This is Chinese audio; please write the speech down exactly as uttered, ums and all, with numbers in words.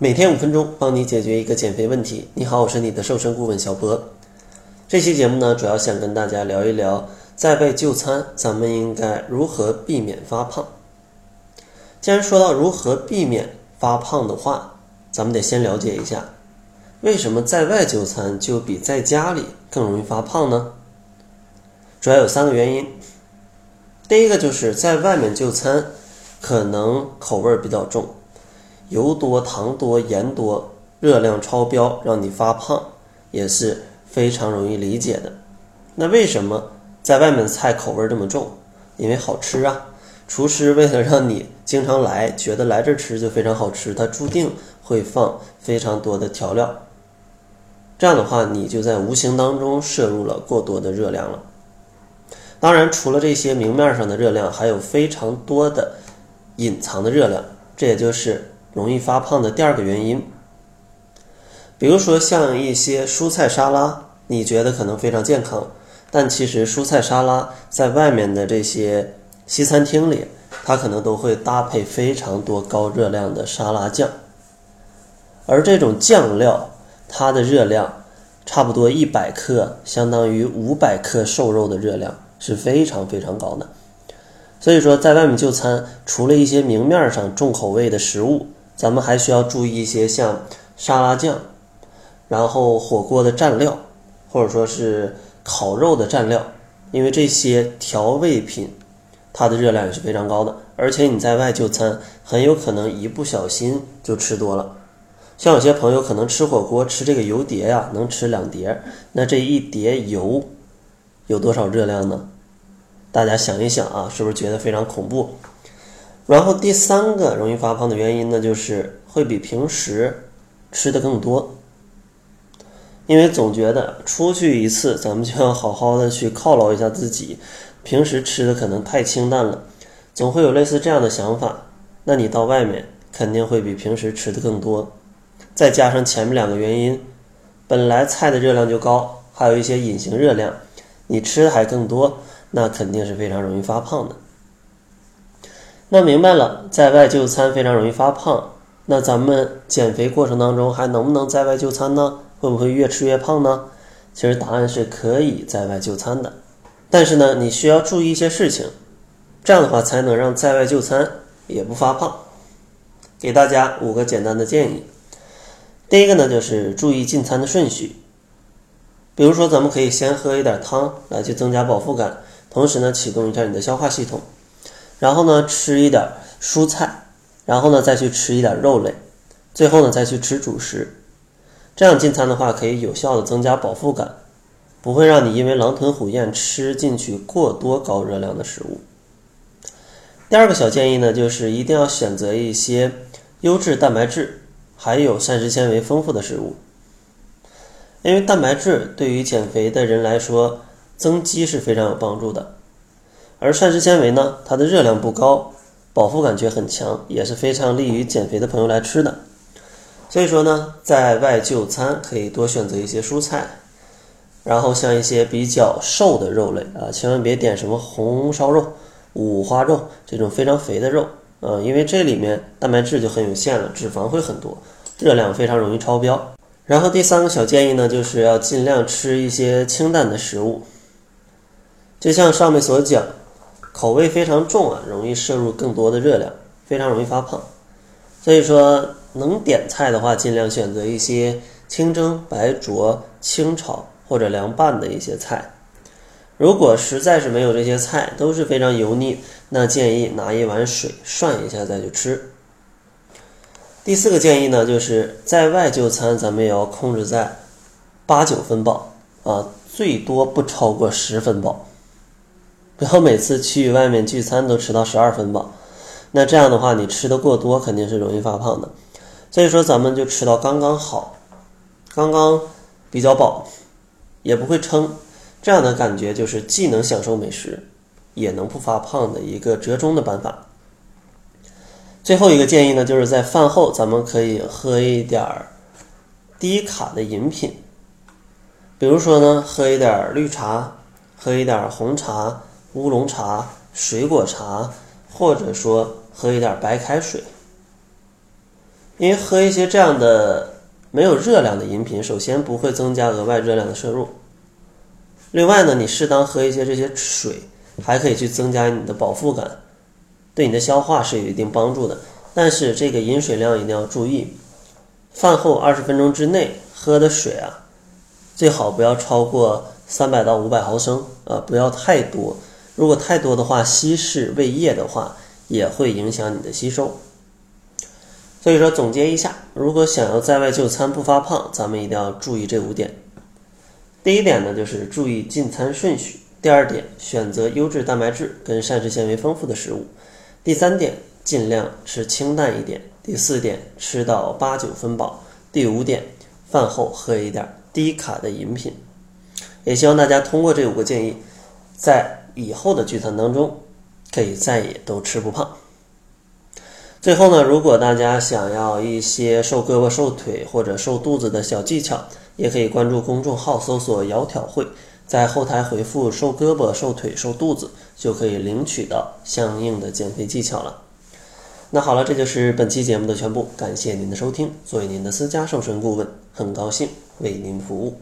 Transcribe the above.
每天五分钟，帮你解决一个减肥问题。你好，我是你的瘦身顾问小博。这期节目呢，主要想跟大家聊一聊，在被就餐，咱们应该如何避免发胖。既然说到如何避免发胖的话，咱们得先了解一下，为什么在外就餐就比在家里更容易发胖呢？主要有三个原因。第一个就是在外面就餐，可能口味比较重，油多、糖多、盐多，热量超标，让你发胖也是非常容易理解的。那为什么在外面的菜口味这么重？因为好吃啊，厨师为了让你经常来，觉得来这吃就非常好吃，它注定会放非常多的调料，这样的话你就在无形当中摄入了过多的热量了。当然除了这些明面上的热量，还有非常多的隐藏的热量，这也就是容易发胖的第二个原因。比如说像一些蔬菜沙拉，你觉得可能非常健康，但其实蔬菜沙拉在外面的这些西餐厅里，它可能都会搭配非常多高热量的沙拉酱，而这种酱料它的热量差不多一百克相当于五百克瘦肉的热量，是非常非常高的。所以说在外面就餐，除了一些明面上重口味的食物，咱们还需要注意一些像沙拉酱，然后火锅的蘸料，或者说是烤肉的蘸料，因为这些调味品它的热量也是非常高的，而且你在外就餐很有可能一不小心就吃多了。像有些朋友可能吃火锅吃这个油碟呀、啊，能吃两碟，那这一碟油有多少热量呢？大家想一想啊，是不是觉得非常恐怖？然后第三个容易发胖的原因呢，就是会比平时吃的更多。因为总觉得出去一次咱们就要好好的去犒劳一下自己，平时吃的可能太清淡了，总会有类似这样的想法。那你到外面肯定会比平时吃的更多，再加上前面两个原因，本来菜的热量就高，还有一些隐形热量，你吃的还更多，那肯定是非常容易发胖的。那明白了，在外就餐非常容易发胖，那咱们减肥过程当中还能不能在外就餐呢？会不会越吃越胖呢？其实答案是可以在外就餐的，但是呢你需要注意一些事情，这样的话才能让在外就餐也不发胖。给大家五个简单的建议。第一个呢，就是注意进餐的顺序。比如说咱们可以先喝一点汤来去增加饱腹感，同时呢启动一下你的消化系统，然后呢吃一点蔬菜，然后呢再去吃一点肉类，最后呢再去吃主食。这样进餐的话可以有效的增加饱腹感，不会让你因为狼吞虎咽吃进去过多高热量的食物。第二个小建议呢，就是一定要选择一些优质蛋白质还有膳食纤维丰富的食物。因为蛋白质对于减肥的人来说增肌是非常有帮助的，而膳食纤维呢，它的热量不高，饱腹感觉很强，也是非常利于减肥的朋友来吃的。所以说呢，在外就餐可以多选择一些蔬菜，然后像一些比较瘦的肉类啊，千万别点什么红烧肉、五花肉这种非常肥的肉啊，因为这里面蛋白质就很有限了，脂肪会很多，热量非常容易超标。然后第三个小建议呢，就是要尽量吃一些清淡的食物，就像上面所讲，口味非常重啊，容易摄入更多的热量，非常容易发胖。所以说能点菜的话，尽量选择一些清蒸、白灼、清炒或者凉拌的一些菜。如果实在是没有这些菜，都是非常油腻，那建议拿一碗水涮一下再去吃。第四个建议呢，就是在外就餐咱们也要控制在八九分饱啊，最多不超过十分饱。不要每次去外面聚餐都吃到十二分饱，那这样的话你吃的过多肯定是容易发胖的。所以说咱们就吃到刚刚好，刚刚比较饱，也不会撑，这样的感觉就是既能享受美食也能不发胖的一个折中的办法。最后一个建议呢，就是在饭后咱们可以喝一点低卡的饮品，比如说呢喝一点绿茶，喝一点红茶、乌龙茶、水果茶，或者说喝一点白开水。因为喝一些这样的没有热量的饮品，首先不会增加额外热量的摄入。另外呢，你适当喝一些这些水，还可以去增加你的饱腹感，对你的消化是有一定帮助的。但是这个饮水量一定要注意，饭后二十分钟之内喝的水啊，最好不要超过三百到五百毫升啊，不要太多。如果太多的话，稀释胃液的话，也会影响你的吸收。所以说，总结一下，如果想要在外就餐不发胖，咱们一定要注意这五点。第一点呢，就是注意进餐顺序；第二点，选择优质蛋白质跟膳食纤维丰富的食物；第三点，尽量吃清淡一点；第四点，吃到八九分饱；第五点，饭后喝一点低卡的饮品。也希望大家通过这五个建议，在以后的聚餐当中可以再也都吃不胖。最后呢，如果大家想要一些瘦胳膊瘦腿或者瘦肚子的小技巧，也可以关注公众号搜索窈窕会，在后台回复瘦胳膊瘦腿瘦肚子，就可以领取到相应的减肥技巧了。那好了，这就是本期节目的全部，感谢您的收听。作为您的私家瘦身顾问，很高兴为您服务。